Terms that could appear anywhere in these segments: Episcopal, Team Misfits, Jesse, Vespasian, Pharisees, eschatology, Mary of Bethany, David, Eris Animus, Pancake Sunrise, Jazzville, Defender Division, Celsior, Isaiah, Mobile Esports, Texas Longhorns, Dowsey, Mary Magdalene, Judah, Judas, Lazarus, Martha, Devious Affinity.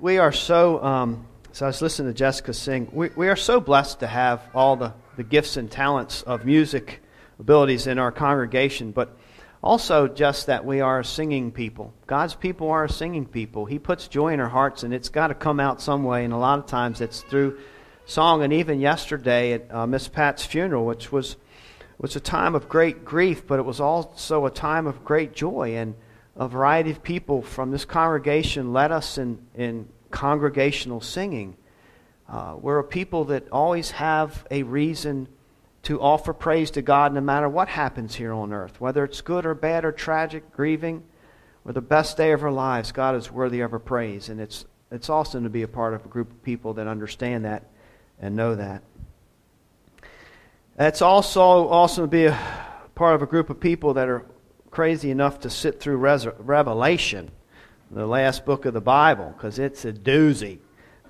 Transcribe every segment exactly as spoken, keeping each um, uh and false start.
we are so, um, so I was listening to Jessica sing, we, we are so blessed to have all the, the gifts and talents of music abilities in our congregation, but also just that we are a singing people. God's people are a singing people. He puts joy in our hearts, and it's got to come out some way, and a lot of times it's through song. And even yesterday at uh, Miss Pat's funeral, which was was a time of great grief, but it was also a time of great joy, and a variety of people from this congregation led us in, in congregational singing. Uh, we're a people that always have a reason to offer praise to God no matter what happens here on earth, whether it's good or bad or tragic, grieving, or the best day of our lives. God is worthy of our praise, and it's it's awesome to be a part of a group of people that understand that and know that. It's also awesome to be a part of a group of people that are crazy enough to sit through Res- Revelation, the last book of the Bible, because it's a doozy,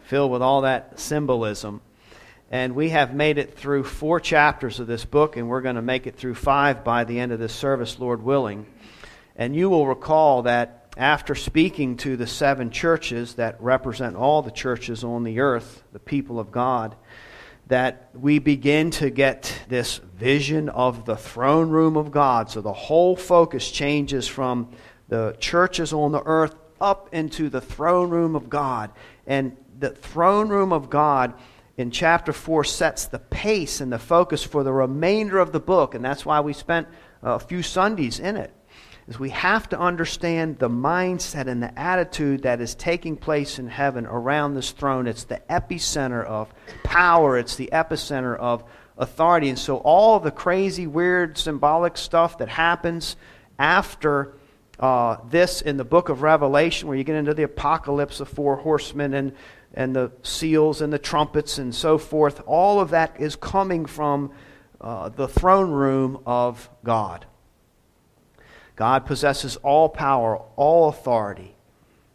filled with all that symbolism. And we have made it through four chapters of this book, and we're going to make it through five by the end of this service, Lord willing. And you will recall that after speaking to the seven churches that represent all the churches on the earth, the people of God, that we begin to get this vision of the throne room of God. So the whole focus changes from the churches on the earth up into the throne room of God. And the throne room of God in chapter four sets the pace and the focus for the remainder of the book, and that's why we spent a few Sundays in it, is we have to understand the mindset and the attitude that is taking place in heaven around this throne. It's the epicenter of power. It's the epicenter of authority. And so all the crazy, weird, symbolic stuff that happens after uh, this in the book of Revelation, where you get into the apocalypse of four horsemen and and the seals and the trumpets and so forth, all of that is coming from uh, the throne room of God. God possesses all power, all authority,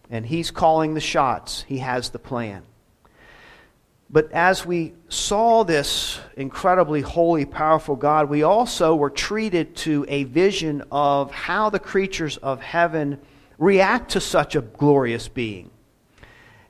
and He's calling the shots. He has the plan. But as we saw this incredibly holy, powerful God, we also were treated to a vision of how the creatures of heaven react to such a glorious being.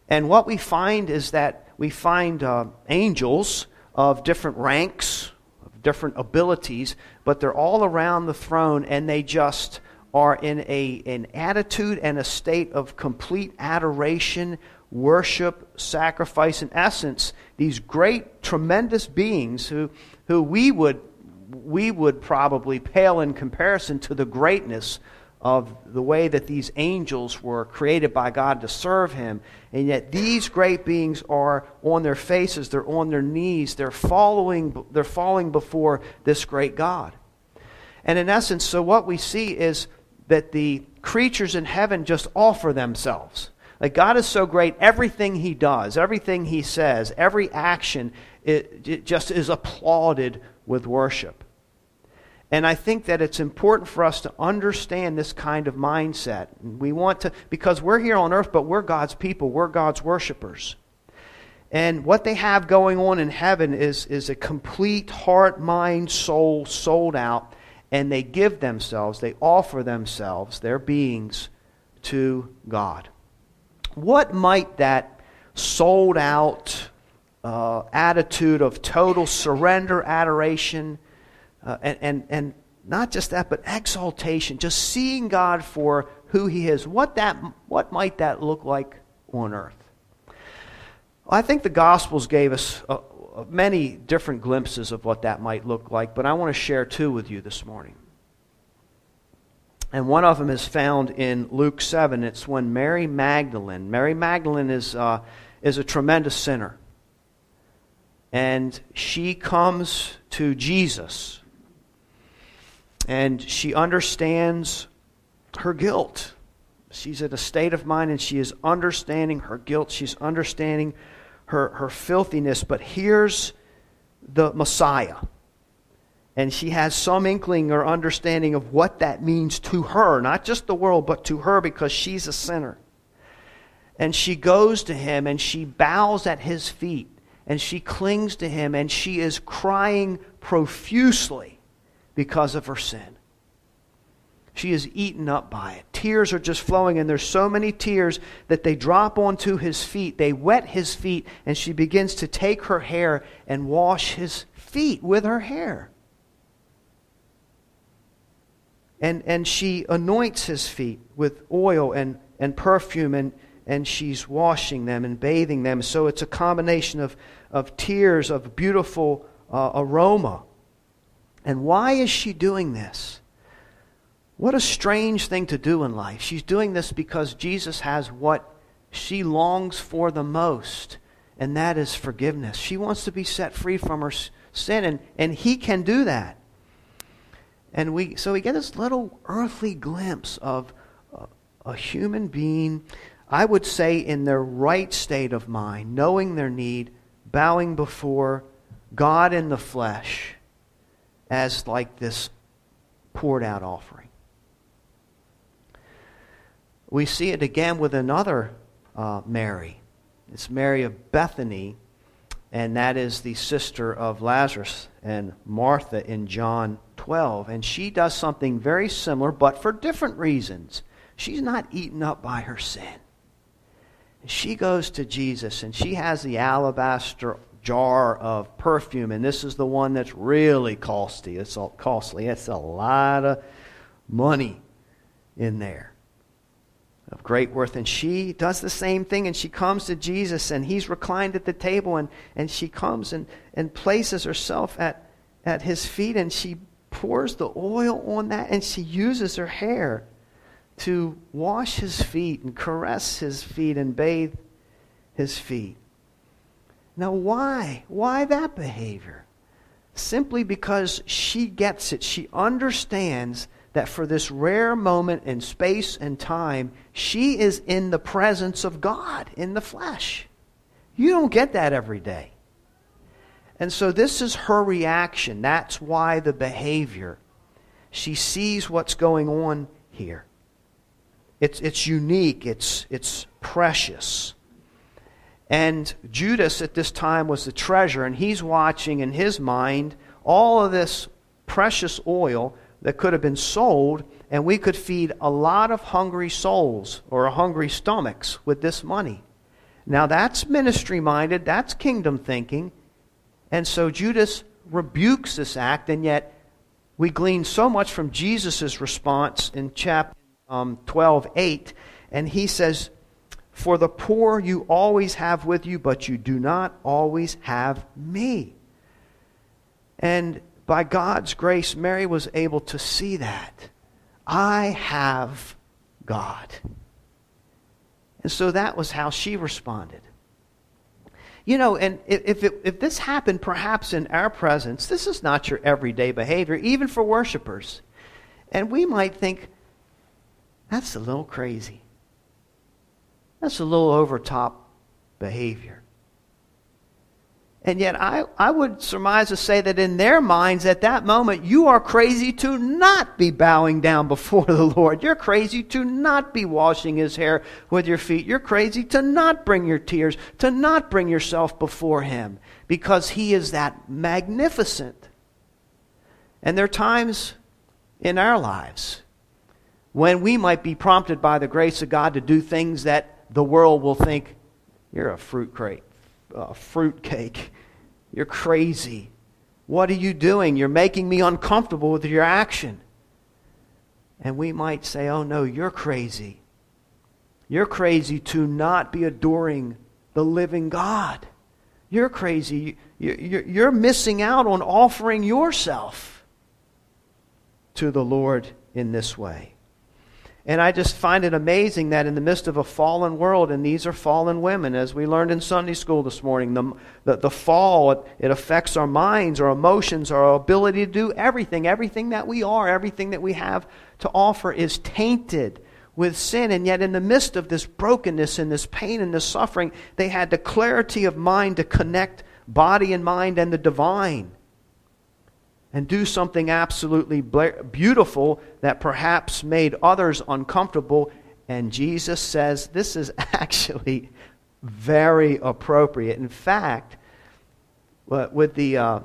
And what we find is that we find uh, angels of different ranks, of different abilities, but they're all around the throne, and they just are in a an attitude and a state of complete adoration, worship, sacrifice. In essence, these great, tremendous beings who who we would we would probably pale in comparison to the greatness of the way that these angels were created by God to serve Him. And yet these great beings are on their faces, they're on their knees, they're following, they're falling before this great God. And in essence, so what we see is that the creatures in heaven just offer themselves. Like, God is so great, everything He does, everything He says, every action, it, it just is applauded with worship. And I think that it's important for us to understand this kind of mindset. We want to, because we're here on earth, but we're God's people. We're God's worshipers. And what they have going on in heaven is, is a complete heart, mind, soul, sold out. And they give themselves, they offer themselves, their beings, to God. What might that sold out uh, attitude of total surrender, adoration, Uh, and, and and not just that, but exaltation, just seeing God for who He is, what that what might that look like on earth? Well, I think the Gospels gave us uh, many different glimpses of what that might look like, but I want to share two with you this morning. And one of them is found in Luke seven. It's when Mary Magdalene, Mary Magdalene is uh, is a tremendous sinner. And she comes to Jesus. And she understands her guilt. She's in a state of mind, and she is understanding her guilt. She's understanding her, her filthiness. But here's the Messiah. And she has some inkling or understanding of what that means to her. Not just the world, but to her, because she's a sinner. And she goes to Him, and she bows at His feet. And she clings to Him, and she is crying profusely because of her sin. She is eaten up by it. Tears are just flowing, and there's so many tears that they drop onto his feet. They wet his feet, and she begins to take her hair and wash his feet with her hair. And and she anoints his feet with oil and, and perfume, and, and she's washing them and bathing them. So it's a combination of, of tears, of beautiful uh, aroma. And why is she doing this? What a strange thing to do in life. She's doing this because Jesus has what she longs for the most, and that is forgiveness. She wants to be set free from her sin, and, and he can do that. And we so we get this little earthly glimpse of a, a human being, I would say in their right state of mind, knowing their need, bowing before God in the flesh as like this poured out offering. We see it again with another uh, Mary. It's Mary of Bethany, and that is the sister of Lazarus and Martha in John twelve. And she does something very similar, but for different reasons. She's not eaten up by her sin. She goes to Jesus, and she has the alabaster jar of perfume, and this is the one that's really costly. It's all costly. It's a lot of money in there. Of great worth. And she does the same thing, and she comes to Jesus, and he's reclined at the table, and, and she comes and, and places herself at, at his feet, and she pours the oil on that, and she uses her hair to wash his feet and caress his feet and bathe his feet. Now why? Why that behavior? Simply because she gets it. She understands that for this rare moment in space and time, she is in the presence of God in the flesh. You don't get that every day. And so this is her reaction. That's why the behavior. She sees what's going on here. It's, it's unique. It's, it's precious. And Judas at this time was the treasurer, and he's watching in his mind all of this precious oil that could have been sold, and we could feed a lot of hungry souls or hungry stomachs with this money. Now that's ministry-minded, that's kingdom thinking, and so Judas rebukes this act, and yet we glean so much from Jesus' response in chapter um, twelve eight, and he says, "For the poor you always have with you, but you do not always have me." And by God's grace, Mary was able to see that. I have God. And so that was how she responded. You know, and if, it, if this happened perhaps in our presence, this is not your everyday behavior, even for worshipers. And we might think, that's a little crazy. That's a little over-top behavior. And yet I, I would surmise to say that in their minds at that moment, you are crazy to not be bowing down before the Lord. You're crazy to not be washing his hair with your feet. You're crazy to not bring your tears, to not bring yourself before him, because he is that magnificent. And there are times in our lives when we might be prompted by the grace of God to do things that the world will think, you're a fruit crate. Uh, fruitcake. You're crazy. What are you doing? You're making me uncomfortable with your action. And we might say, oh no, you're crazy. You're crazy to not be adoring the living God. You're crazy. You're missing out on offering yourself to the Lord in this way. And I just find it amazing that in the midst of a fallen world, and these are fallen women, as we learned in Sunday school this morning, the, the, the fall, it, it affects our minds, our emotions, our ability to do everything. Everything that we are, everything that we have to offer is tainted with sin. And yet in the midst of this brokenness and this pain and this suffering, they had the clarity of mind to connect body and mind and the divine, and do something absolutely beautiful that perhaps made others uncomfortable. And Jesus says this is actually very appropriate. In fact, with the uh,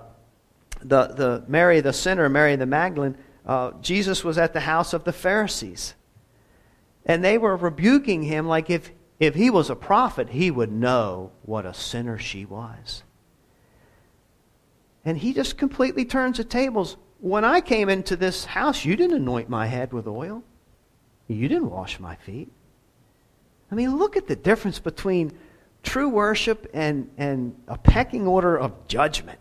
the the Mary the sinner, Mary the Magdalene, uh, Jesus was at the house of the Pharisees. And they were rebuking him like if, if he was a prophet, he would know what a sinner she was. And he just completely turns the tables. When I came into this house, you didn't anoint my head with oil. You didn't wash my feet. I mean, look at the difference between true worship and, and a pecking order of judgment.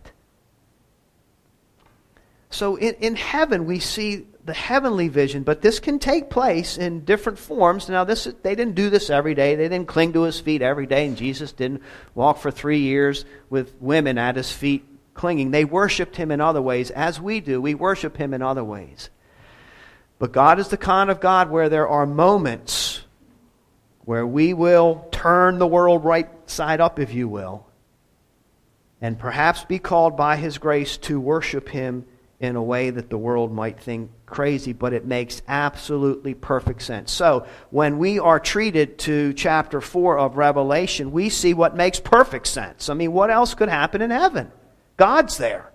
So in, in heaven, we see the heavenly vision, but this can take place in different forms. Now, this they didn't do this every day. They didn't cling to his feet every day, and Jesus didn't walk for three years with women at his feet clinging. They worshiped him in other ways, as we do. We worship him in other ways. But God is the kind of God where there are moments where we will turn the world right side up, if you will, and perhaps be called by his grace to worship him in a way that the world might think crazy, but it makes absolutely perfect sense. So when we are treated to chapter four of Revelation, we see what makes perfect sense. I mean, what else could happen in heaven? God's there.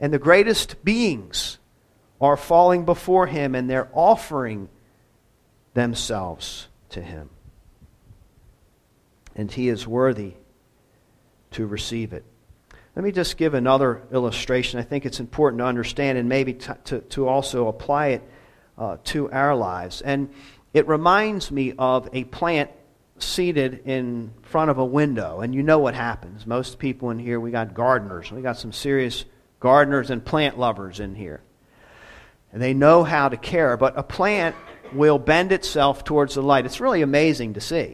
And the greatest beings are falling before him, and they're offering themselves to him. And he is worthy to receive it. Let me just give another illustration. I think it's important to understand and maybe t- to, to also apply it uh, to our lives. And it reminds me of a plant seated in front of a window. And you know what happens. Most people in here, we got gardeners. We got some serious gardeners and plant lovers in here. And they know how to care. But a plant will bend itself towards the light. It's really amazing to see.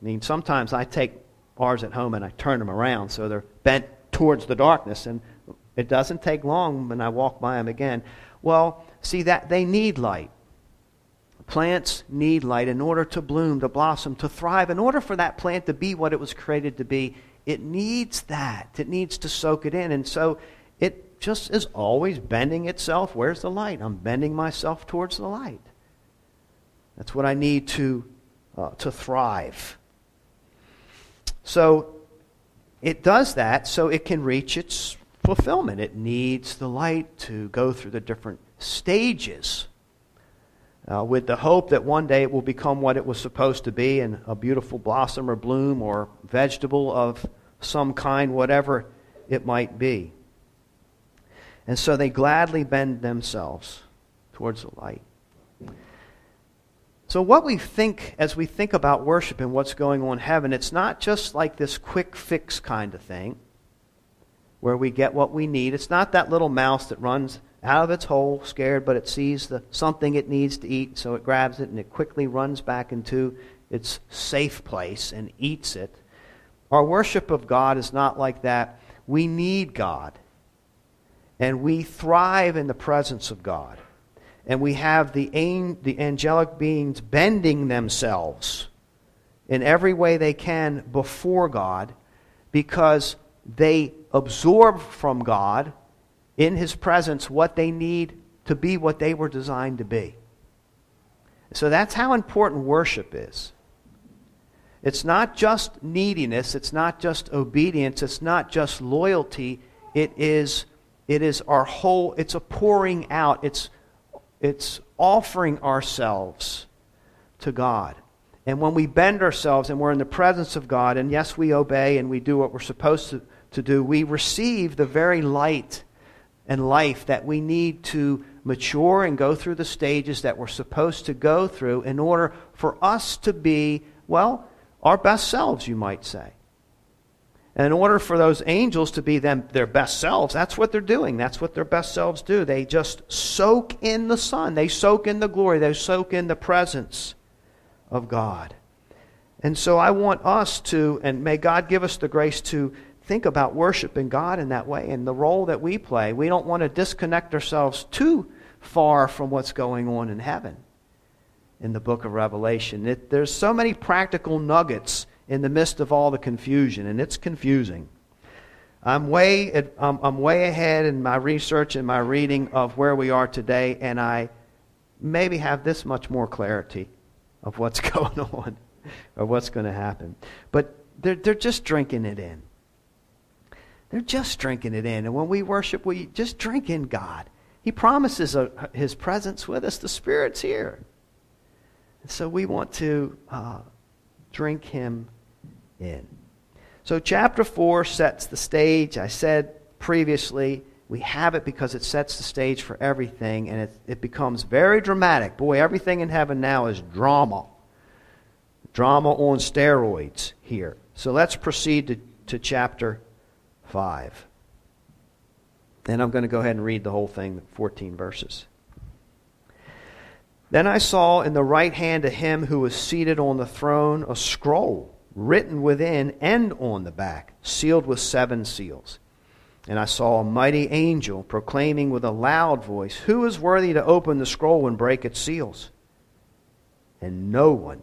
I mean, sometimes I take ours at home and I turn them around so they're bent towards the darkness, and it doesn't take long when I walk by them again. Well, see that they need light. Plants need light in order to bloom, to blossom, to thrive. In order for that plant to be what it was created to be, it needs that. It needs to soak it in. And so it just is always bending itself. Where's the light? I'm bending myself towards the light. That's what I need to uh, to thrive. So it does that so it can reach its fulfillment. It needs the light to go through the different stages uh, with the hope that one day it will become what it was supposed to be, and a beautiful blossom or bloom or vegetable of some kind, whatever it might be. And so they gladly bend themselves towards the light. So what we think as we think about worship and what's going on in heaven, it's not just like this quick fix kind of thing where we get what we need. It's not that little mouse that runs out of its hole scared, but it sees the something it needs to eat, so it grabs it and it quickly runs back into its safe place and eats it. Our worship of God is not like that. We need God, and we thrive in the presence of God. And we have the the angelic beings bending themselves in every way they can before God, because they absorb from God in his presence what they need to be what they were designed to be. So that's how important worship is. It's not just neediness. It's not just obedience. It's not just loyalty. It is, it is our whole, it's a pouring out. It's It's offering ourselves to God. And when we bend ourselves and we're in the presence of God, and yes, we obey and we do what we're supposed to, to do, we receive the very light and life that we need to mature and go through the stages that we're supposed to go through in order for us to be, well, our best selves, you might say. And in order for those angels to be them, their best selves, that's what they're doing. That's what their best selves do. They just soak in the sun. They soak in the glory. They soak in the presence of God. And so I want us to, and may God give us the grace to think about worshiping God in that way and the role that we play. We don't want to disconnect ourselves too far from what's going on in heaven in the book of Revelation. It, there's so many practical nuggets in the midst of all the confusion, and it's confusing. I'm way I'm, I'm way ahead in my research and my reading of where we are today, and I maybe have this much more clarity of what's going on or what's going to happen. But they're they're just drinking it in. They're just drinking it in. And when we worship, we just drink in God. He He promises a, his presence with us. The Spirit's here. And so we want to uh, drink him in. So chapter four sets the stage. I said previously, we have it because it sets the stage for everything, and it, it becomes very dramatic. Boy, everything in heaven now is drama. Drama on steroids here. So let's proceed to, to chapter five. And I'm going to go ahead and read the whole thing, fourteen verses. Then I saw in the right hand of him who was seated on the throne a scroll written within and on the back, sealed with seven seals. And I saw a mighty angel proclaiming with a loud voice, "Who is worthy to open the scroll and break its seals?" And no one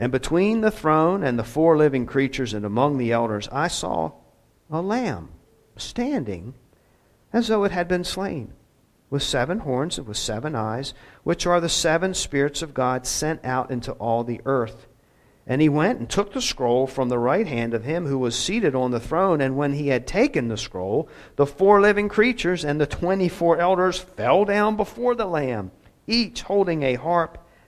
And between the throne and the four living creatures and among the elders, I saw a lamb standing as though it had been slain, with seven horns and with seven eyes, which are the seven spirits of God sent out into all the earth. And he went and took the scroll from the right hand of him who was seated on the throne. And when he had taken the scroll, the four living creatures and the twenty-four elders fell down before the Lamb, each holding a harp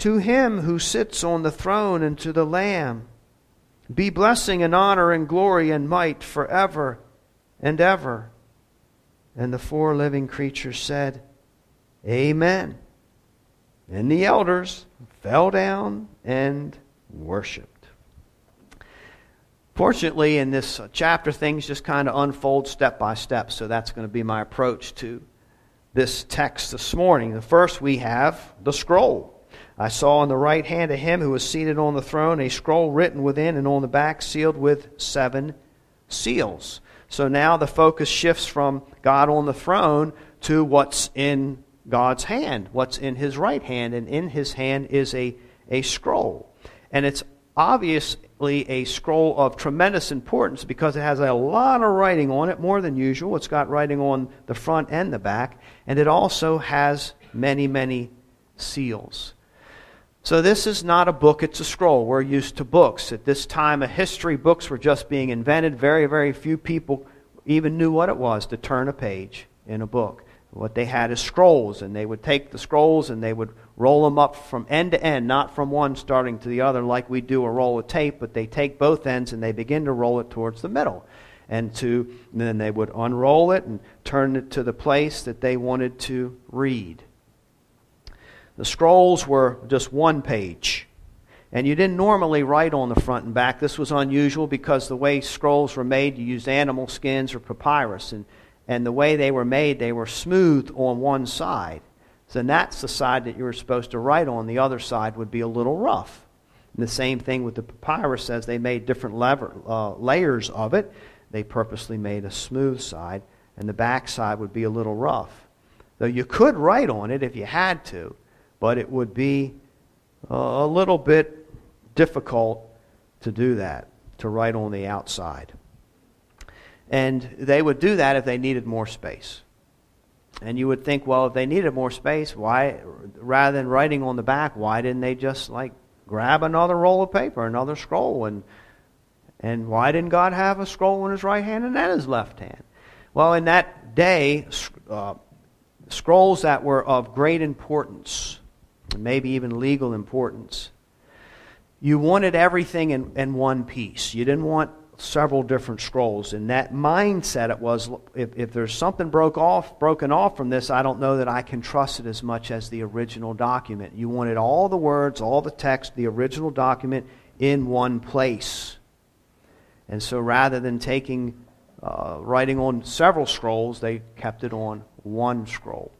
"To him who sits on the throne and to the Lamb be blessing and honor and glory and might forever and ever." And the four living creatures said, "Amen." And the elders fell down and worshipped. Fortunately, in this chapter, things just kind of unfold step by step. So that's going to be my approach to this text this morning. The first, we have the scroll. I saw in the right hand of him who was seated on the throne a scroll written within and on the back, sealed with seven seals. So now the focus shifts from God on the throne to what's in God's hand, what's in his right hand, and in his hand is a, a scroll. And it's obviously a scroll of tremendous importance because it has a lot of writing on it, more than usual. It's got writing on the front and the back, and it also has many, many seals. So this is not a book, it's a scroll. We're used to books. At this time of history, books were just being invented. Very, very few people even knew what it was to turn a page in a book. What they had is scrolls, and they would take the scrolls and they would roll them up from end to end, not from one starting to the other like we do a roll of tape, but they take both ends and they begin to roll it towards the middle. And, to, and then they would unroll it and turn it to the place that they wanted to read. The scrolls were just one page, and you didn't normally write on the front and back. This was unusual because the way scrolls were made, you used animal skins or papyrus, and And the way they were made, they were smooth on one side. So that's the side that you were supposed to write on. The other side would be a little rough. And the same thing with the papyrus, as they made different lever, uh, layers of it. They purposely made a smooth side, and the back side would be a little rough. Though you could write on it if you had to, but it would be a little bit difficult to do that, to write on the outside. And they would do that if they needed more space. And you would think, well, if they needed more space, why, rather than writing on the back, why didn't they just like grab another roll of paper, another scroll? And and why didn't God have a scroll in his right hand and then his left hand? Well, in that day, uh, scrolls that were of great importance, and maybe even legal importance, you wanted everything in, in one piece. You didn't want several different scrolls. In that mindset, it was, if, if there's something broke off, broken off from this, I don't know that I can trust it as much as the original document. You wanted all the words, all the text, the original document in one place. And so rather than taking uh, writing on several scrolls, they kept it on one scroll.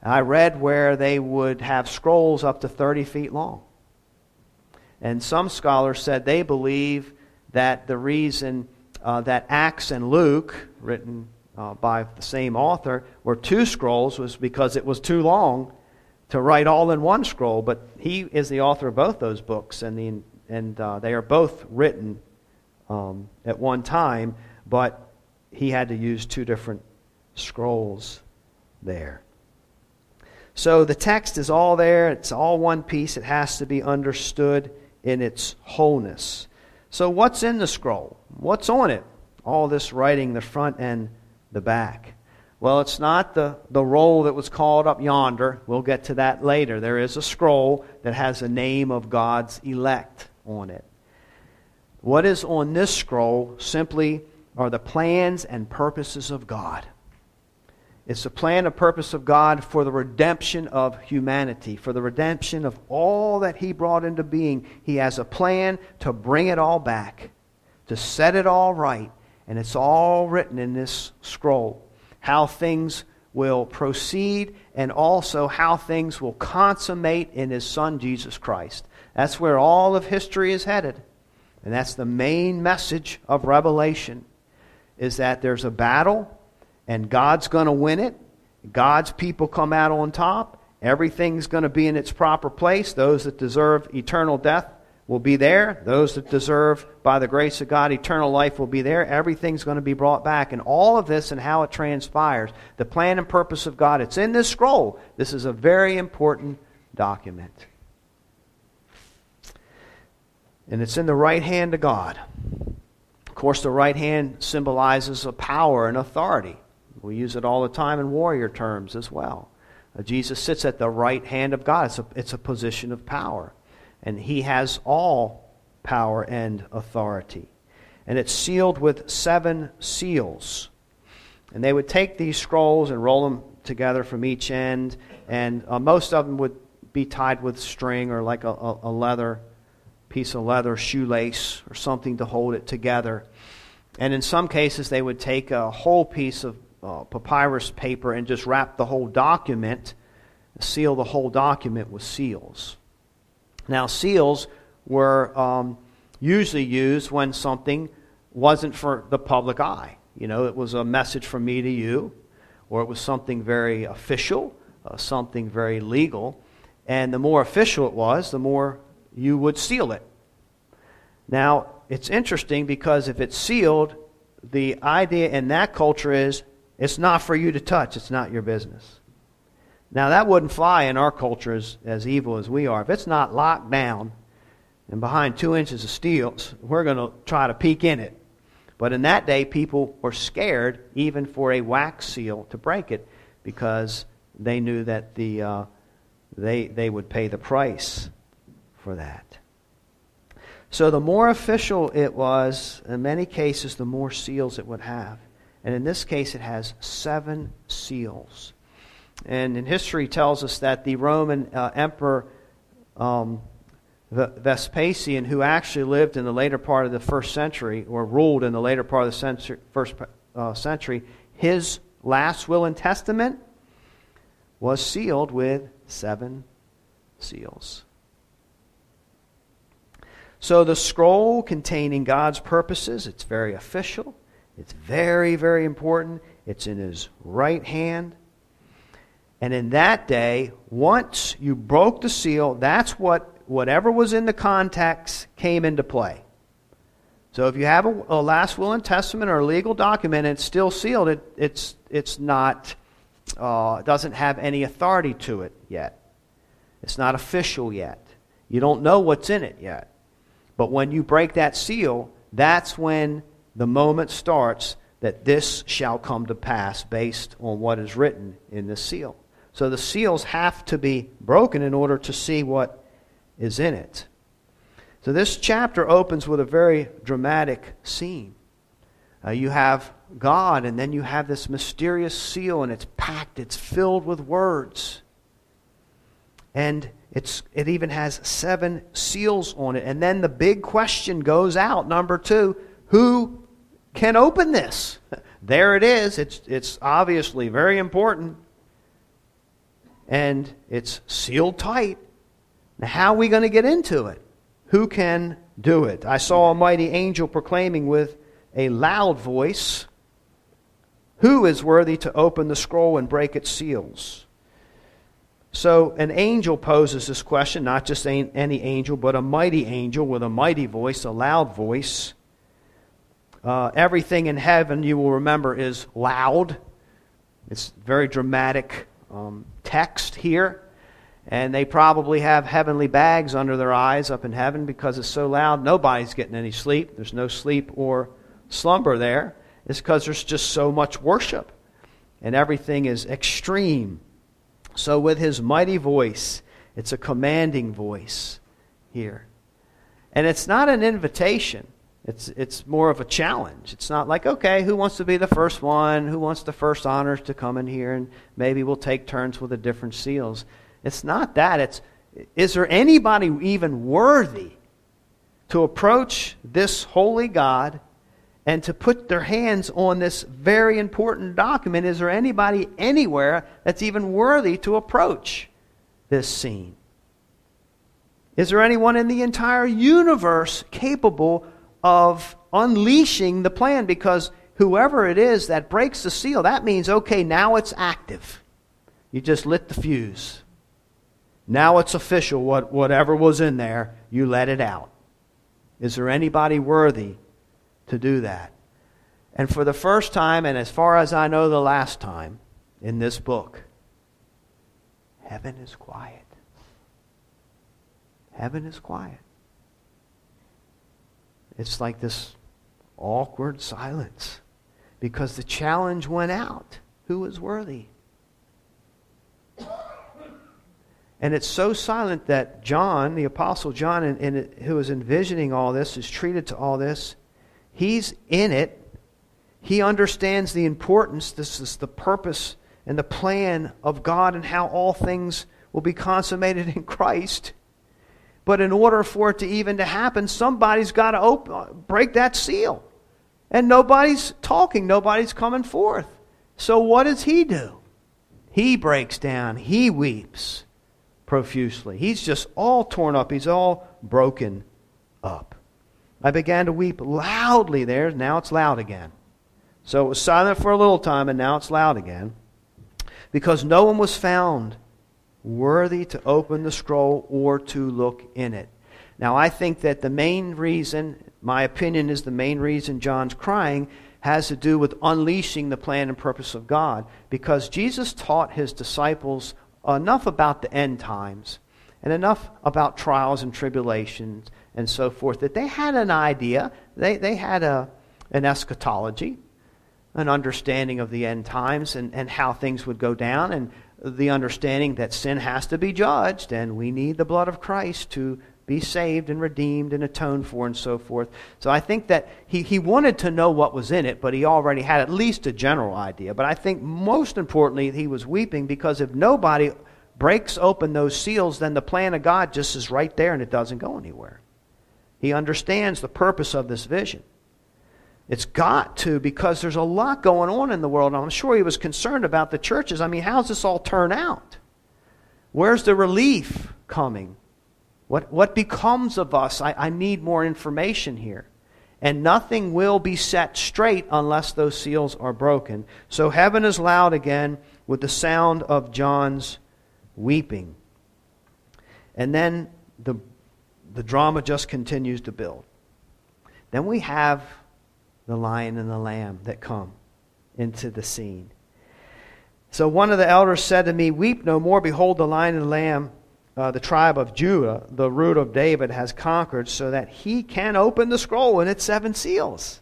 And I read where they would have scrolls up to thirty feet long. And some scholars said they believe that the reason uh, that Acts and Luke, written uh, by the same author, were two scrolls was because it was too long to write all in one scroll. But he is the author of both those books, and the, and uh, they are both written Um, at one time, but he had to use two different scrolls there. So the text is all there. It's all one piece. It has to be understood in its wholeness. So what's in the scroll? What's on it? All this writing, the front and the back. Well, it's not the, the roll that was called up yonder. We'll get to that later. There is a scroll that has the name of God's elect on it. What is on this scroll simply are the plans and purposes of God. It's the plan and purpose of God for the redemption of humanity, for the redemption of all that He brought into being. He has a plan to bring it all back, to set it all right, and it's all written in this scroll. How things will proceed and also how things will consummate in His Son, Jesus Christ. That's where all of history is headed. And that's the main message of Revelation, is that there's a battle, and God's going to win it. God's people come out on top. Everything's going to be in its proper place. Those that deserve eternal death will be there. Those that deserve, by the grace of God, eternal life will be there. Everything's going to be brought back. And all of this and how it transpires, the plan and purpose of God, it's in this scroll. This is a very important document. And it's in the right hand of God. Of course, the right hand symbolizes a power and authority. We use it all the time in warrior terms as well. Jesus sits at the right hand of God. It's a, it's a position of power. And He has all power and authority. And it's sealed with seven seals. And they would take these scrolls and roll them together from each end. And uh, most of them would be tied with string or like a, a, a leather piece of leather, shoelace, or something to hold it together. And in some cases, they would take a whole piece of uh, papyrus paper and just wrap the whole document, seal the whole document with seals. Now, seals were um, usually used when something wasn't for the public eye. You know, it was a message from me to you, or it was something very official, uh, something very legal. And the more official it was, the more you would seal it. Now, it's interesting because if it's sealed, the idea in that culture is it's not for you to touch. It's not your business. Now, that wouldn't fly in our culture as, as evil as we are. If it's not locked down and behind two inches of steel, we're going to try to peek in it. But in that day, people were scared even for a wax seal to break it because they knew that the uh, they they would pay the price for that. So the more official it was, in many cases, the more seals it would have. And in this case, it has seven seals. And in history tells us that the Roman uh, Emperor um, Vespasian, who actually lived in the later part of the first century, or ruled in the later part of the century, first uh, century, his last will and testament was sealed with seven seals. So the scroll containing God's purposes, it's very official. It's very, very important. It's in His right hand. And in that day, once you broke the seal, that's what whatever was in the context came into play. So if you have a, a last will and testament or a legal document and it's still sealed, it, it's, it's not uh, doesn't have any authority to it yet. It's not official yet. You don't know what's in it yet. But when you break that seal, that's when the moment starts that this shall come to pass based on what is written in the seal. So the seals have to be broken in order to see what is in it. So this chapter opens with a very dramatic scene. Uh, you have God, and then you have this mysterious seal, and it's packed, it's filled with words. And it's it even has seven seals on it. And then the big question goes out, number two, who can open this? There it is. It's, it's obviously very important. And it's sealed tight. Now, how are we going to get into it? Who can do it? I saw a mighty angel proclaiming with a loud voice, "Who is worthy to open the scroll and break its seals?" So an angel poses this question, not just any angel, but a mighty angel with a mighty voice, a loud voice. Uh, everything in heaven, you will remember, is loud. It's very dramatic um, text here. And they probably have heavenly bags under their eyes up in heaven because it's so loud. Nobody's getting any sleep. There's no sleep or slumber there. It's because there's just so much worship. And everything is extreme. So with his mighty voice, it's a commanding voice here. And it's not an invitation. It's it's more of a challenge. It's not like, okay, who wants to be the first one? Who wants the first honors to come in here? And maybe we'll take turns with the different seals. It's not that. It's, is there anybody even worthy to approach this holy God and to put their hands on this very important document? Is there anybody anywhere that's even worthy to approach this scene? Is there anyone in the entire universe capable of unleashing the plan? Because whoever it is that breaks the seal, that means, okay, now it's active. You just lit the fuse. Now it's official. What, whatever was in there, you let it out. Is there anybody worthy to do that? And for the first time, and as far as I know the last time in this book, heaven is quiet. Heaven is quiet. It's like this awkward silence because the challenge went out. Who is worthy? And it's so silent that John, the Apostle John, in, in, who is envisioning all this, is treated to all this. He's in it. He understands the importance. This is the purpose and the plan of God and how all things will be consummated in Christ. But in order for it to even to happen, somebody's got to open, break that seal. And nobody's talking. Nobody's coming forth. So what does he do? He breaks down. He weeps profusely. He's just all torn up. He's all broken up. I began to weep loudly there. Now it's loud again. So it was silent for a little time, and now it's loud again. Because no one was found worthy to open the scroll or to look in it. Now I think that the main reason, my opinion is the main reason John's crying has to do with unleashing the plan and purpose of God. Because Jesus taught his disciples enough about the end times and enough about trials and tribulations and so forth that they had an idea. They they had a an eschatology, an understanding of the end times and, and how things would go down, and the understanding that sin has to be judged and we need the blood of Christ to be saved and redeemed and atoned for and so forth. So I think that he, he wanted to know what was in it, but he already had at least a general idea. But I think most importantly, he was weeping because if nobody breaks open those seals, then the plan of God just is right there and it doesn't go anywhere. He understands the purpose of this vision. It's got to, because there's a lot going on in the world. And I'm sure he was concerned about the churches. I mean, how's this all turn out? Where's the relief coming? What what becomes of us? I, I need more information here. And nothing will be set straight unless those seals are broken. So heaven is loud again with the sound of John's weeping. And then the, the drama just continues to build. Then we have the lion and the lamb that come into the scene. So one of the elders said to me, "Weep no more. Behold, the Lion and the Lamb, uh, the tribe of Judah, the root of David, has conquered so that he can open the scroll and its seven seals."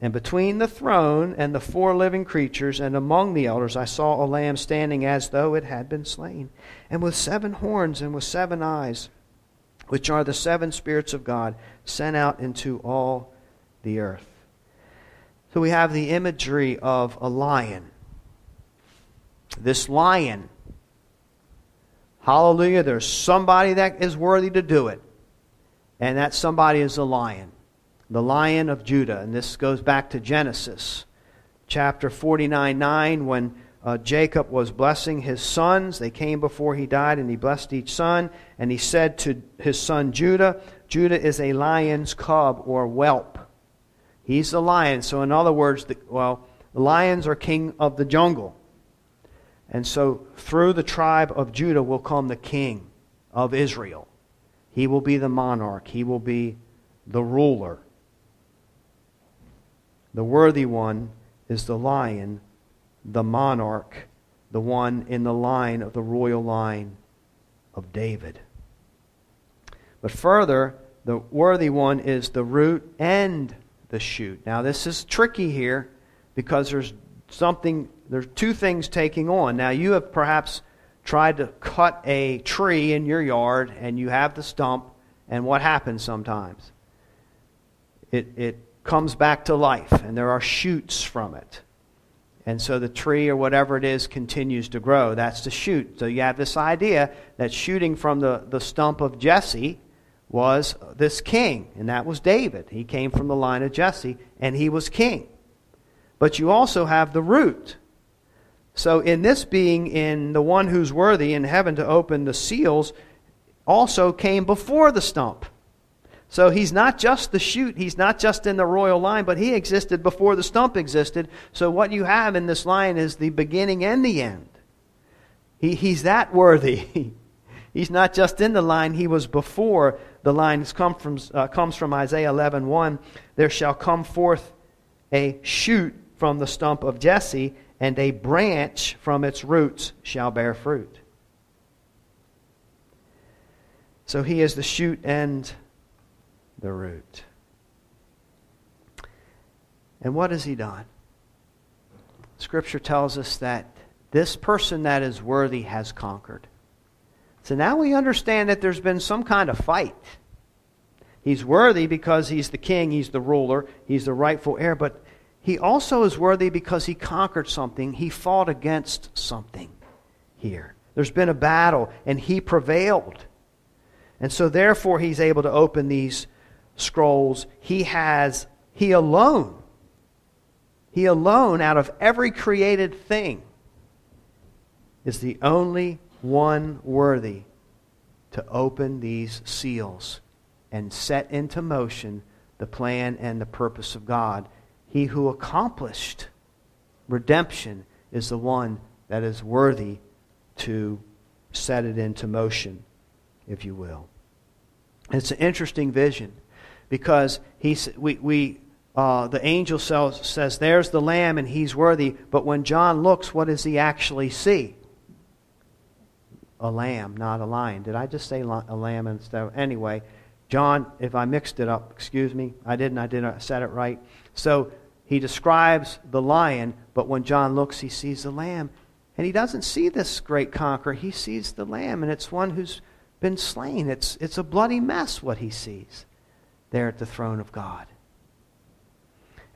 And between the throne and the four living creatures and among the elders I saw a lamb standing as though it had been slain, and with seven horns and with seven eyes, which are the seven spirits of God sent out into all the earth. So we have the imagery of a lion. This lion. Hallelujah, there's somebody that is worthy to do it. And that somebody is a lion. The Lion of Judah. And this goes back to Genesis chapter forty-nine nine, when uh, Jacob was blessing his sons. They came before he died, and he blessed each son. And he said to his son Judah, Judah is a lion's cub or whelp. He's the lion. So in other words, the, well, the lions are king of the jungle. And so through the tribe of Judah will come the king of Israel. He will be the monarch. He will be the ruler. The worthy one is the lion, the monarch, the one in the line of the royal line of David. But further, the worthy one is the root and the shoot. Now this is tricky here because there's something, there's two things taking on. Now you have perhaps tried to cut a tree in your yard and you have the stump, and what happens sometimes? It, it comes back to life, and there are shoots from it. And so the tree or whatever it is continues to grow. That's the shoot. So you have this idea that shooting from the, the stump of Jesse was this king, and that was David. He came from the line of Jesse, and he was king. But you also have the root. So in this being, in the one who's worthy in heaven to open the seals, also came before the stump. So he's not just the shoot, he's not just in the royal line, but he existed before the stump existed. So what you have in this line is the beginning and the end. He, he's that worthy. He's not just in the line, he was before the line. This come from, uh, comes from Isaiah eleven one. There shall come forth a shoot from the stump of Jesse, and a branch from its roots shall bear fruit. So he is the shoot and the root. And what has he done? Scripture tells us that this person that is worthy has conquered. So now we understand that there's been some kind of fight. He's worthy because he's the king, he's the ruler, he's the rightful heir, but he also is worthy because he conquered something. He fought against something here. There's been a battle, and he prevailed. And so therefore he's able to open these scrolls. He has, he alone, he alone out of every created thing is the only one worthy to open these seals and set into motion the plan and the purpose of God. He who accomplished redemption is the one that is worthy to set it into motion, if you will. It's an interesting vision because he, we, we, uh, the angel says, says, there's the Lamb and he's worthy. But when John looks, what does he actually see? A lamb, not a lion. Did I just say li- a lamb instead of, anyway, John, if I mixed it up, excuse me, I didn't, I didn't, I said it right. So he describes the lion, but when John looks, he sees the Lamb. And he doesn't see this great conqueror. He sees the Lamb, and it's one who's been slain. It's, it's a bloody mess what he sees there at the throne of God.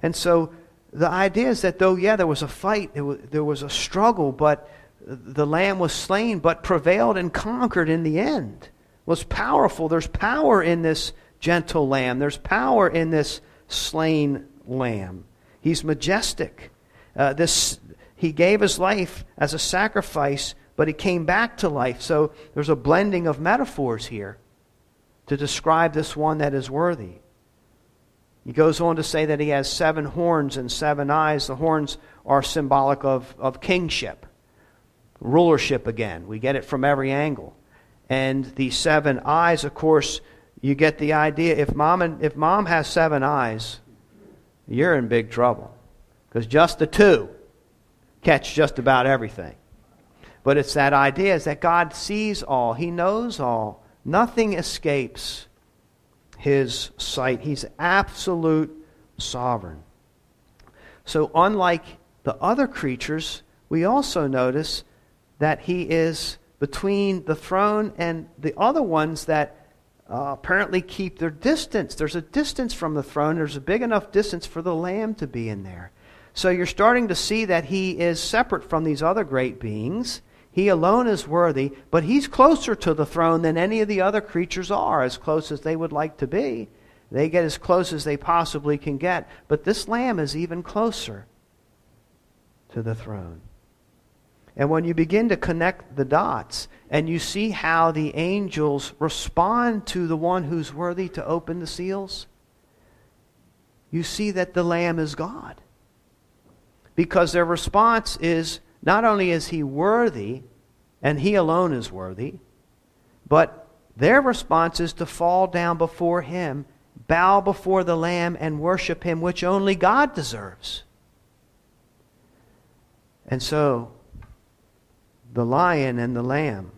And so the idea is that though, yeah, there was a fight, there was, there was a struggle, but the Lamb was slain, but prevailed and conquered in the end. Was powerful. There's power in this gentle Lamb. There's power in this slain Lamb. He's majestic. Uh, this he gave his life as a sacrifice, but he came back to life. So there's a blending of metaphors here to describe this one that is worthy. He goes on to say that he has seven horns and seven eyes. The horns are symbolic of, of kingship, rulership again. We get it from every angle. And the seven eyes, of course, you get the idea. If mom, and, if mom has seven eyes, you're in big trouble. Because just the two catch just about everything. But it's that idea is that God sees all. He knows all. Nothing escapes his sight. He's absolute sovereign. So unlike the other creatures, we also notice that he is between the throne and the other ones that uh, apparently keep their distance. There's a distance from the throne. There's a big enough distance for the Lamb to be in there. So you're starting to see that he is separate from these other great beings. He alone is worthy, but he's closer to the throne than any of the other creatures are, as close as they would like to be. They get as close as they possibly can get, but this Lamb is even closer to the throne. And when you begin to connect the dots and you see how the angels respond to the one who's worthy to open the seals, you see that the Lamb is God. Because their response is, not only is he worthy, and he alone is worthy, but their response is to fall down before him, bow before the Lamb, and worship him, which only God deserves. And so, the Lion and the Lamb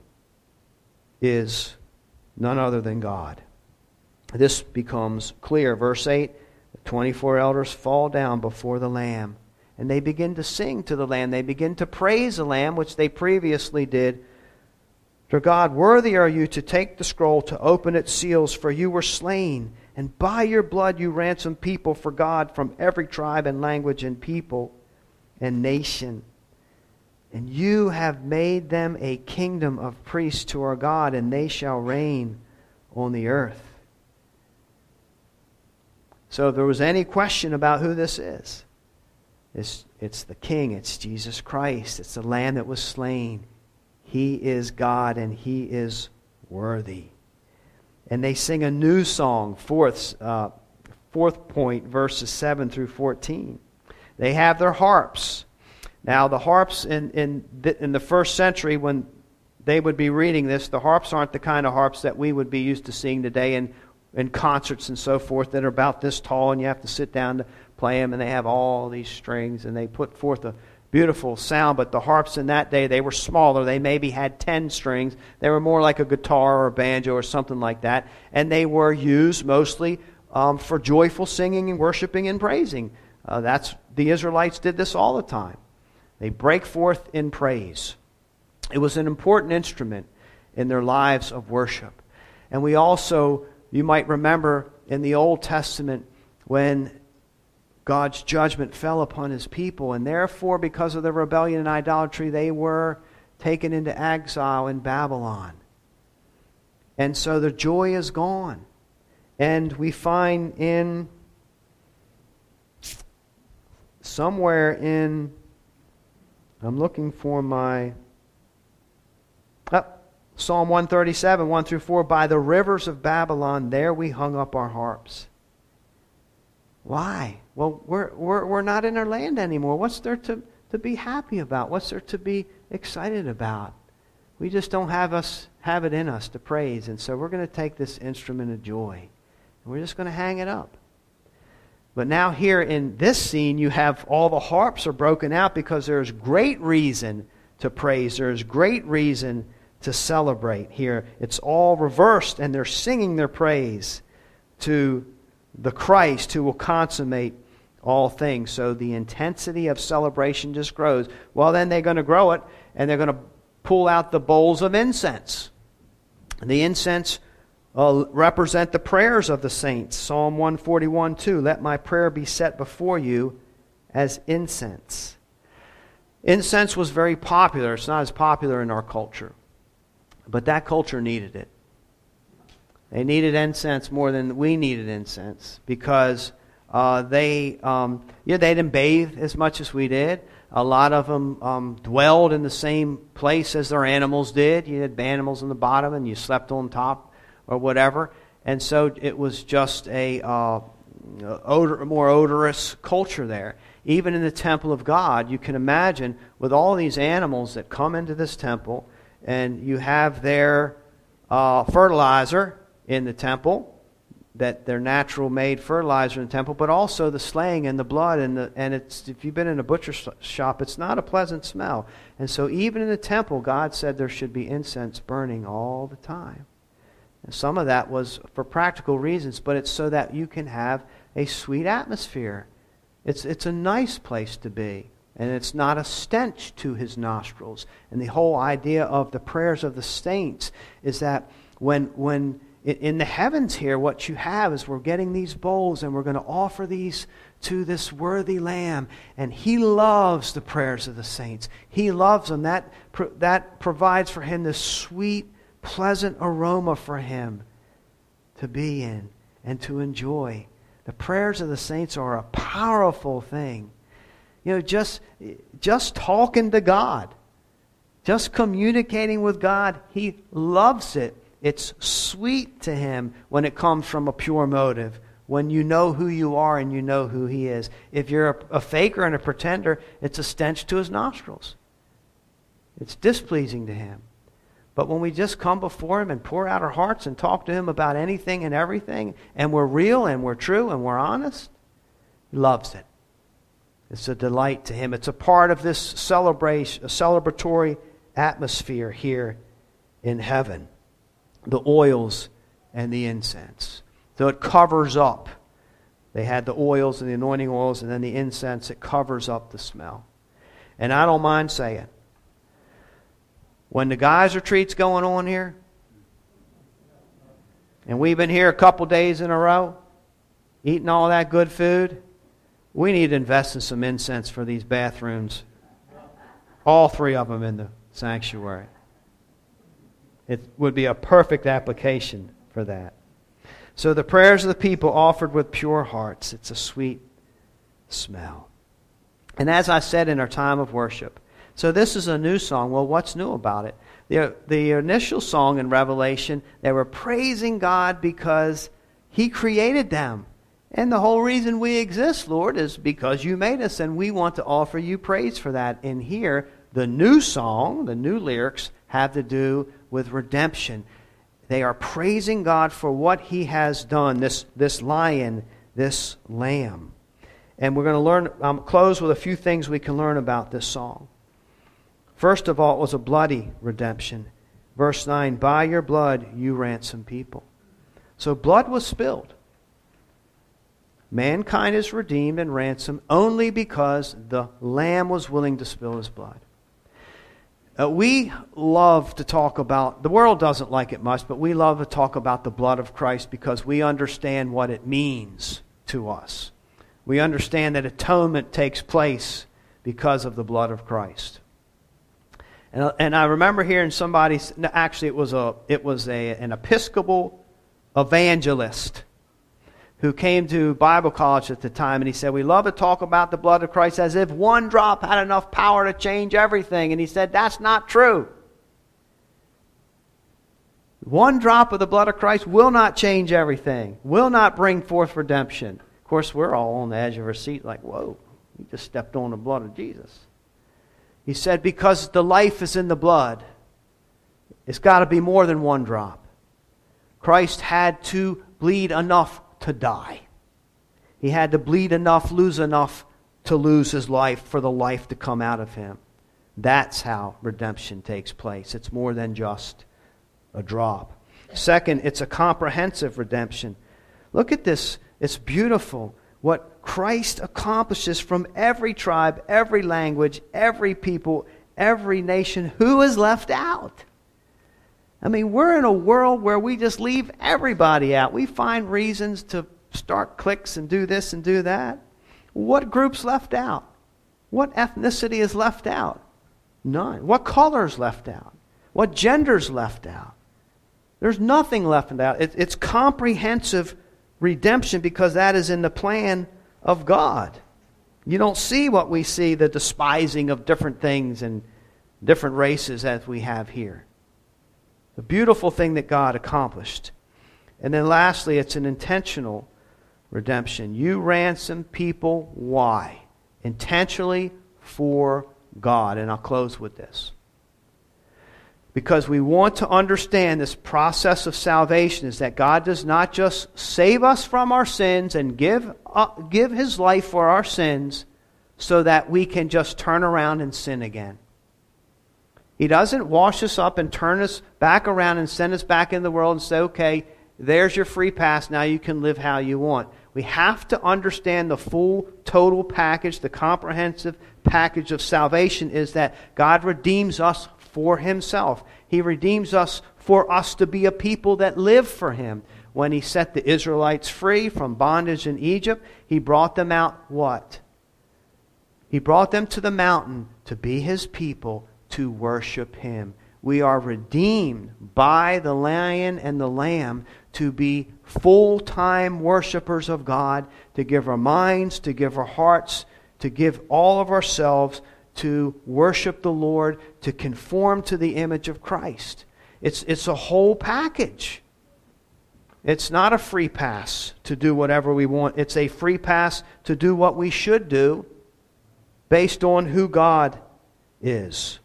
is none other than God. This becomes clear. Verse eight, the twenty-four elders fall down before the Lamb, and they begin to sing to the Lamb. They begin to praise the Lamb, which they previously did. Dear God, worthy are you to take the scroll, to open its seals, for you were slain, and by your blood you ransomed people for God from every tribe and language and people and nation. And you have made them a kingdom of priests to our God, and they shall reign on the earth. So if there was any question about who this is, It's, it's the King. It's Jesus Christ. It's the Lamb that was slain. He is God and he is worthy. And they sing a new song, fourth, uh, fourth point, verses seven through fourteen. They have their harps. Now the harps in, in, the, in the first century when they would be reading this, the harps aren't the kind of harps that we would be used to seeing today in, in concerts and so forth that are about this tall and you have to sit down to play them, and they have all these strings, and they put forth a beautiful sound. But the harps in that day, they were smaller. They maybe had ten strings. They were more like a guitar or a banjo or something like that, and they were used mostly um, for joyful singing and worshiping and praising. Uh, that's the Israelites did this all the time. They break forth in praise. It was an important instrument in their lives of worship. And we also, you might remember in the Old Testament when God's judgment fell upon his people, and therefore, because of their rebellion and idolatry, they were taken into exile in Babylon. And so their joy is gone. And we find in somewhere in, I'm looking for my, oh, Psalm one thirty-seven, one through four, by the rivers of Babylon, there we hung up our harps. Why? Well, we're, we're, we're not in our land anymore. What's there to, to be happy about? What's there to be excited about? We just don't have us have it in us to praise. And so we're going to take this instrument of joy, and we're just going to hang it up. But now here in this scene, you have all the harps are broken out because there's great reason to praise. There's great reason to celebrate here. It's all reversed, and they're singing their praise to the Christ who will consummate all things. So the intensity of celebration just grows. Well, then they're going to grow it, and they're going to pull out the bowls of incense. And the incense uh, represent the prayers of the saints. Psalm one forty-one, two, let my prayer be set before you as incense. Incense was very popular. It's not as popular in our culture, but that culture needed it. They needed incense more than we needed incense because uh, they um, yeah, they didn't bathe as much as we did. A lot of them um, dwelled in the same place as their animals did. You had animals on the bottom and you slept on top or whatever. And so it was just a uh, odor, more odorous culture there. Even in the temple of God, you can imagine with all these animals that come into this temple and you have their uh, fertilizer in the temple, that their natural made fertilizer in the temple, but also the slaying and the blood. And the, and it's, if you've been in a butcher shop, it's not a pleasant smell. And so even in the temple, God said there should be incense burning all the time. And some of that was for practical reasons, but it's so that you can have a sweet atmosphere. It's, it's a nice place to be, and it's not a stench to his nostrils. And the whole idea of the prayers of the saints is that when when... in the heavens here, what you have is we're getting these bowls and we're going to offer these to this worthy Lamb. And he loves the prayers of the saints. He loves them. That, that provides for him this sweet, pleasant aroma for him to be in and to enjoy. The prayers of the saints are a powerful thing. You know, just, just talking to God, just communicating with God, he loves it. It's sweet to him when it comes from a pure motive, when you know who you are and you know who he is. If you're a, a faker and a pretender, it's a stench to his nostrils. It's displeasing to him. But when we just come before him and pour out our hearts and talk to him about anything and everything, and we're real and we're true and we're honest, he loves it. It's a delight to him. It's a part of this celebration, a celebratory atmosphere here in heaven. The oils and the incense. So it covers up. They had the oils and the anointing oils and then the incense. It covers up the smell. And I don't mind saying, when the geyser treat's going on here, and we've been here a couple days in a row, eating all that good food, we need to invest in some incense for these bathrooms. All three of them in the sanctuary. It would be a perfect application for that. So the prayers of the people offered with pure hearts. It's a sweet smell. And as I said in our time of worship, so this is a new song. Well, what's new about it? The, the initial song in Revelation, they were praising God because he created them. And the whole reason we exist, Lord, is because you made us, and we want to offer you praise for that. And here, the new song, the new lyrics, have to do with redemption. They are praising God for what he has done, this, this lion, this lamb. And we're going to learn, um, close with a few things we can learn about this song. First of all, it was a bloody redemption. Verse nine, by your blood you ransom people. So blood was spilled. Mankind is redeemed and ransomed only because the lamb was willing to spill his blood. Uh, we love to talk about, the world doesn't like it much, but we love to talk about the blood of Christ because we understand what it means to us. We understand that atonement takes place because of the blood of Christ. And, and I remember hearing somebody, actually it was a it was a, an Episcopal evangelist who came to Bible college at the time, and he said, we love to talk about the blood of Christ as if one drop had enough power to change everything. And he said, that's not true. One drop of the blood of Christ will not change everything, will not bring forth redemption. Of course, we're all on the edge of our seat like, whoa, you just stepped on the blood of Jesus. He said, because the life is in the blood, it's got to be more than one drop. Christ had to bleed enough to die. He had to bleed enough, lose enough to lose his life for the life to come out of him. That's how redemption takes place. It's more than just a drop. Second, it's a comprehensive redemption. Look at this. It's beautiful. What Christ accomplishes from every tribe, every language, every people, every nation. Who is left out? I mean, we're in a world where we just leave everybody out. We find reasons to start cliques and do this and do that. What group's left out? What ethnicity is left out? None. What color's left out? What gender's left out? There's nothing left out. It, it's comprehensive redemption because that is in the plan of God. You don't see what we see, the despising of different things and different races as we have here. The beautiful thing that God accomplished. And then lastly, it's an intentional redemption. You ransom people. Why? Intentionally for God. And I'll close with this. Because we want to understand this process of salvation is that God does not just save us from our sins and give up, give His life for our sins so that we can just turn around and sin again. He doesn't wash us up and turn us back around and send us back in the world and say, okay, there's your free pass, now you can live how you want. We have to understand the full, total package, the comprehensive package of salvation is that God redeems us for Himself. He redeems us for us to be a people that live for Him. When He set the Israelites free from bondage in Egypt, He brought them out what? He brought them to the mountain to be His people, to worship Him. We are redeemed by the Lion and the Lamb to be full-time worshipers of God, to give our minds, to give our hearts, to give all of ourselves to worship the Lord, to conform to the image of Christ. It's, it's a whole package. It's not a free pass to do whatever we want. It's a free pass to do what we should do based on who God is.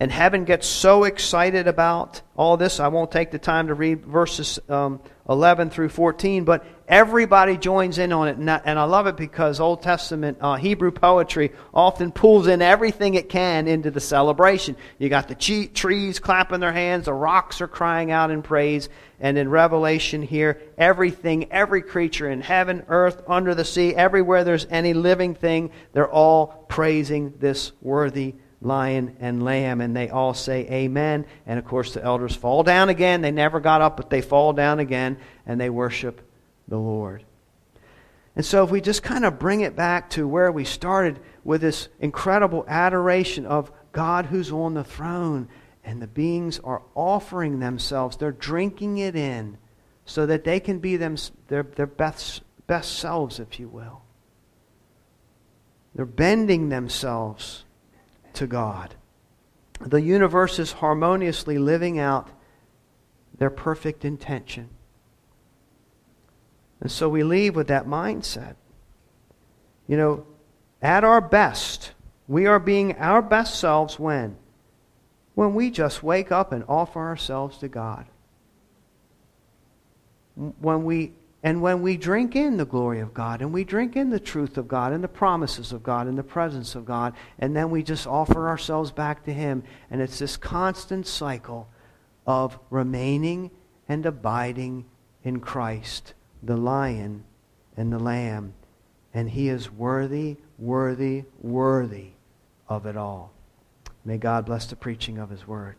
And heaven gets so excited about all this. I won't take the time to read verses um, eleven through fourteen, but everybody joins in on it. And I, and I love it because Old Testament uh, Hebrew poetry often pulls in everything it can into the celebration. You got the che- trees clapping their hands, the rocks are crying out in praise. And in Revelation here, everything, every creature in heaven, earth, under the sea, everywhere there's any living thing, they're all praising this worthy Lion and Lamb, and they all say amen. And of course the elders fall down again. They never got up, but they fall down again and they worship the Lord. And so if we just kind of bring it back to where we started with this incredible adoration of God who's on the throne, and the beings are offering themselves, they're drinking it in so that they can be them, their, their best, best selves, if you will. They're bending themselves to God. The universe is harmoniously living out their perfect intention. And so we leave with that mindset. You know, at our best, we are being our best selves when? When we just wake up and offer ourselves to God. When we and when we drink in the glory of God, and we drink in the truth of God, and the promises of God, and the presence of God, and then we just offer ourselves back to Him. And it's this constant cycle of remaining and abiding in Christ, the Lion and the Lamb. And He is worthy, worthy, worthy of it all. May God bless the preaching of His Word.